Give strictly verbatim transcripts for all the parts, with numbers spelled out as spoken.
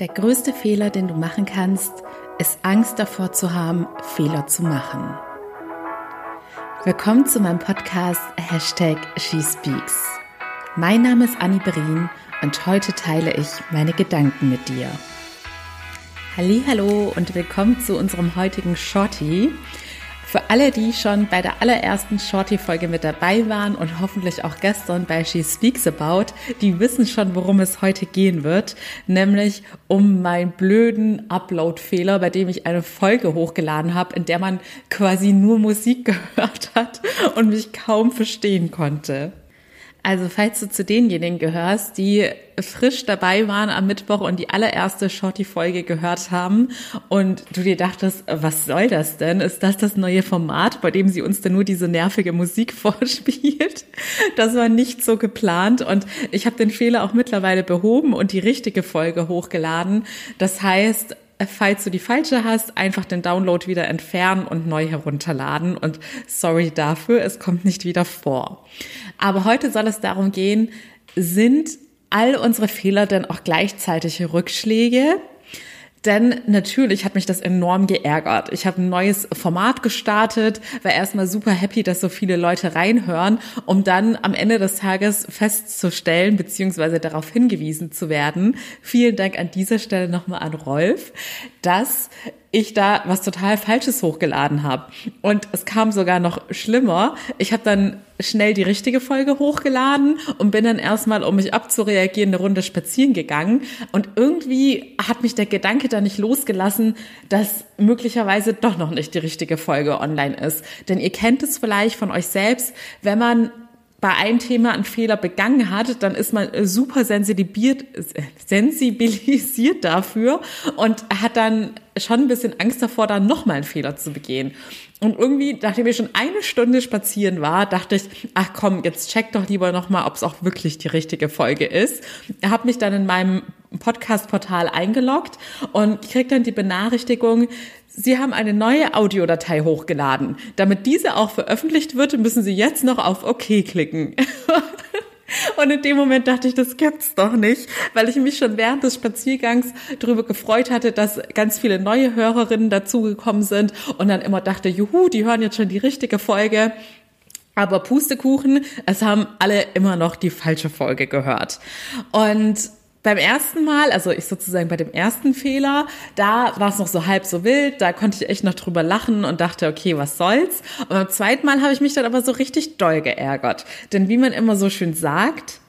Der größte Fehler, den du machen kannst, ist Angst davor zu haben, Fehler zu machen. Willkommen zu meinem Podcast Hashtag She Speaks. Mein Name ist Anni Berin und heute teile ich meine Gedanken mit dir. Hallihallo und willkommen zu unserem heutigen Shorty. Für alle, die schon bei der allerersten Shorty-Folge mit dabei waren und hoffentlich auch gestern bei She Speaks About, die wissen schon, worum es heute gehen wird, nämlich um meinen blöden Upload-Fehler, bei dem ich eine Folge hochgeladen habe, in der man quasi nur Musik gehört hat und mich kaum verstehen konnte. Also falls du zu denjenigen gehörst, die frisch dabei waren am Mittwoch und die allererste Shorty-Folge gehört haben und du dir dachtest, was soll das denn? Ist das das neue Format, bei dem sie uns denn nur diese nervige Musik vorspielt? Das war nicht so geplant und ich habe den Fehler auch mittlerweile behoben und die richtige Folge hochgeladen. Das heißt, falls du die falsche hast, einfach den Download wieder entfernen und neu herunterladen. Und sorry dafür, es kommt nicht wieder vor. Aber heute soll es darum gehen, sind all unsere Fehler denn auch gleichzeitige Rückschläge? Denn natürlich hat mich das enorm geärgert. Ich habe ein neues Format gestartet, war erstmal super happy, dass so viele Leute reinhören, um dann am Ende des Tages festzustellen bzw. darauf hingewiesen zu werden. Vielen Dank an dieser Stelle nochmal an Rolf, dass ich da was total Falsches hochgeladen habe. Und es kam sogar noch schlimmer. Ich habe dann schnell die richtige Folge hochgeladen und bin dann erstmal, um mich abzureagieren, eine Runde spazieren gegangen. Und irgendwie hat mich der Gedanke da nicht losgelassen, dass möglicherweise doch noch nicht die richtige Folge online ist. Denn ihr kennt es vielleicht von euch selbst, wenn man bei einem Thema einen Fehler begangen hat, dann ist man super sensibilisiert dafür und hat dann schon ein bisschen Angst davor, dann nochmal einen Fehler zu begehen. Und irgendwie, nachdem ich schon eine Stunde spazieren war, dachte ich, ach komm, jetzt check doch lieber nochmal, ob es auch wirklich die richtige Folge ist. Habe mich dann in meinem Podcast-Portal eingeloggt und kriege dann die Benachrichtigung, Sie haben eine neue Audiodatei hochgeladen. Damit diese auch veröffentlicht wird, müssen Sie jetzt noch auf OK klicken. Und in dem Moment dachte ich, das gibt's doch nicht, weil ich mich schon während des Spaziergangs darüber gefreut hatte, dass ganz viele neue Hörerinnen dazugekommen sind und dann immer dachte, juhu, die hören jetzt schon die richtige Folge. Aber Pustekuchen, es haben alle immer noch die falsche Folge gehört. Und beim ersten Mal, also ich sozusagen bei dem ersten Fehler, da war es noch so halb so wild, da konnte ich echt noch drüber lachen und dachte, okay, was soll's. Und beim zweiten Mal habe ich mich dann aber so richtig doll geärgert. Denn wie man immer so schön sagt,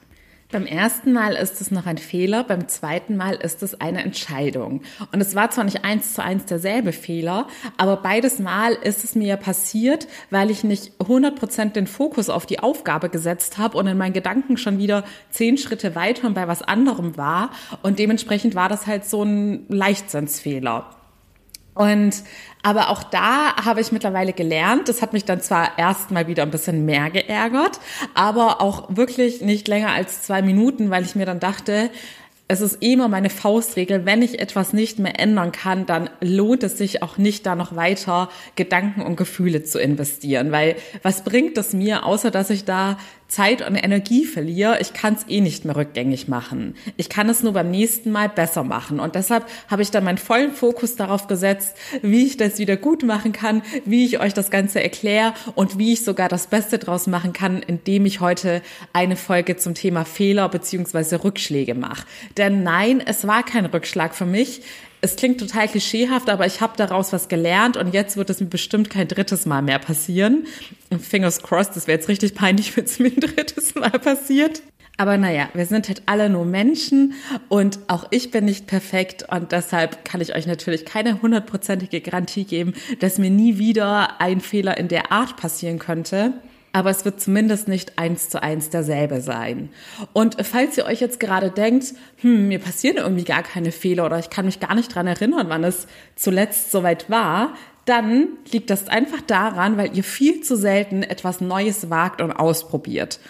beim ersten Mal ist es noch ein Fehler, beim zweiten Mal ist es eine Entscheidung. Und es war zwar nicht eins zu eins derselbe Fehler, aber beides Mal ist es mir passiert, weil ich nicht hundert Prozent den Fokus auf die Aufgabe gesetzt habe und in meinen Gedanken schon wieder zehn Schritte weiter und bei was anderem war. Und dementsprechend war das halt so ein Leichtsinnsfehler. Und aber auch da habe ich mittlerweile gelernt, das hat mich dann zwar erst mal wieder ein bisschen mehr geärgert, aber auch wirklich nicht länger als zwei Minuten, weil ich mir dann dachte, es ist immer meine Faustregel, wenn ich etwas nicht mehr ändern kann, dann lohnt es sich auch nicht, da noch weiter Gedanken und Gefühle zu investieren. Weil was bringt es mir, außer dass ich da Zeit und Energie verliere? Ich kann es eh nicht mehr rückgängig machen. Ich kann es nur beim nächsten Mal besser machen. Und deshalb habe ich dann meinen vollen Fokus darauf gesetzt, wie ich das wieder gut machen kann, wie ich euch das Ganze erkläre und wie ich sogar das Beste draus machen kann, indem ich heute eine Folge zum Thema Fehler bzw. Rückschläge mache. Denn nein, es war kein Rückschlag für mich. Es klingt total klischeehaft, aber ich habe daraus was gelernt und jetzt wird es mir bestimmt kein drittes Mal mehr passieren. Fingers crossed, das wäre jetzt richtig peinlich, wenn es mir ein drittes Mal passiert. Aber naja, wir sind halt alle nur Menschen und auch ich bin nicht perfekt und deshalb kann ich euch natürlich keine hundertprozentige Garantie geben, dass mir nie wieder ein Fehler in der Art passieren könnte. Aber es wird zumindest nicht eins zu eins derselbe sein. Und falls ihr euch jetzt gerade denkt, hm, mir passieren irgendwie gar keine Fehler oder ich kann mich gar nicht dran erinnern, wann es zuletzt soweit war, dann liegt das einfach daran, weil ihr viel zu selten etwas Neues wagt und ausprobiert.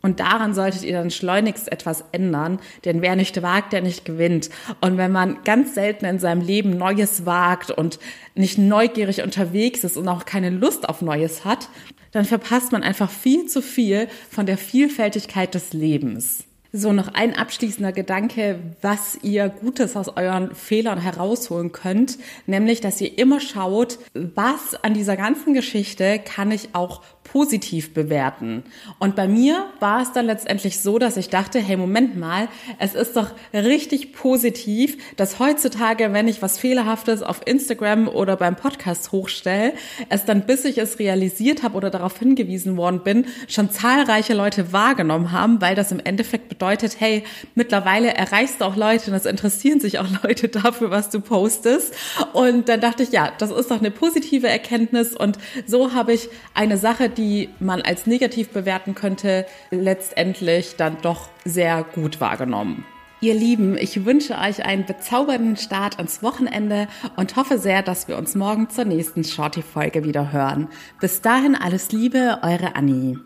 Und daran solltet ihr dann schleunigst etwas ändern, denn wer nicht wagt, der nicht gewinnt. Und wenn man ganz selten in seinem Leben Neues wagt und nicht neugierig unterwegs ist und auch keine Lust auf Neues hat, dann verpasst man einfach viel zu viel von der Vielfältigkeit des Lebens. So, noch ein abschließender Gedanke, was ihr Gutes aus euren Fehlern herausholen könnt, nämlich, dass ihr immer schaut, was an dieser ganzen Geschichte kann ich auch positiv bewerten. Und bei mir war es dann letztendlich so, dass ich dachte, hey, Moment mal, es ist doch richtig positiv, dass heutzutage, wenn ich was Fehlerhaftes auf Instagram oder beim Podcast hochstelle, es dann, bis ich es realisiert habe oder darauf hingewiesen worden bin, schon zahlreiche Leute wahrgenommen haben, weil das im Endeffekt bedeutet, hey, mittlerweile erreichst du auch Leute und es interessieren sich auch Leute dafür, was du postest. Und dann dachte ich, ja, das ist doch eine positive Erkenntnis. Und so habe ich eine Sache, die man als negativ bewerten könnte, letztendlich dann doch sehr gut wahrgenommen. Ihr Lieben, ich wünsche euch einen bezaubernden Start ins Wochenende und hoffe sehr, dass wir uns morgen zur nächsten Shorty-Folge wieder hören. Bis dahin alles Liebe, eure Anni.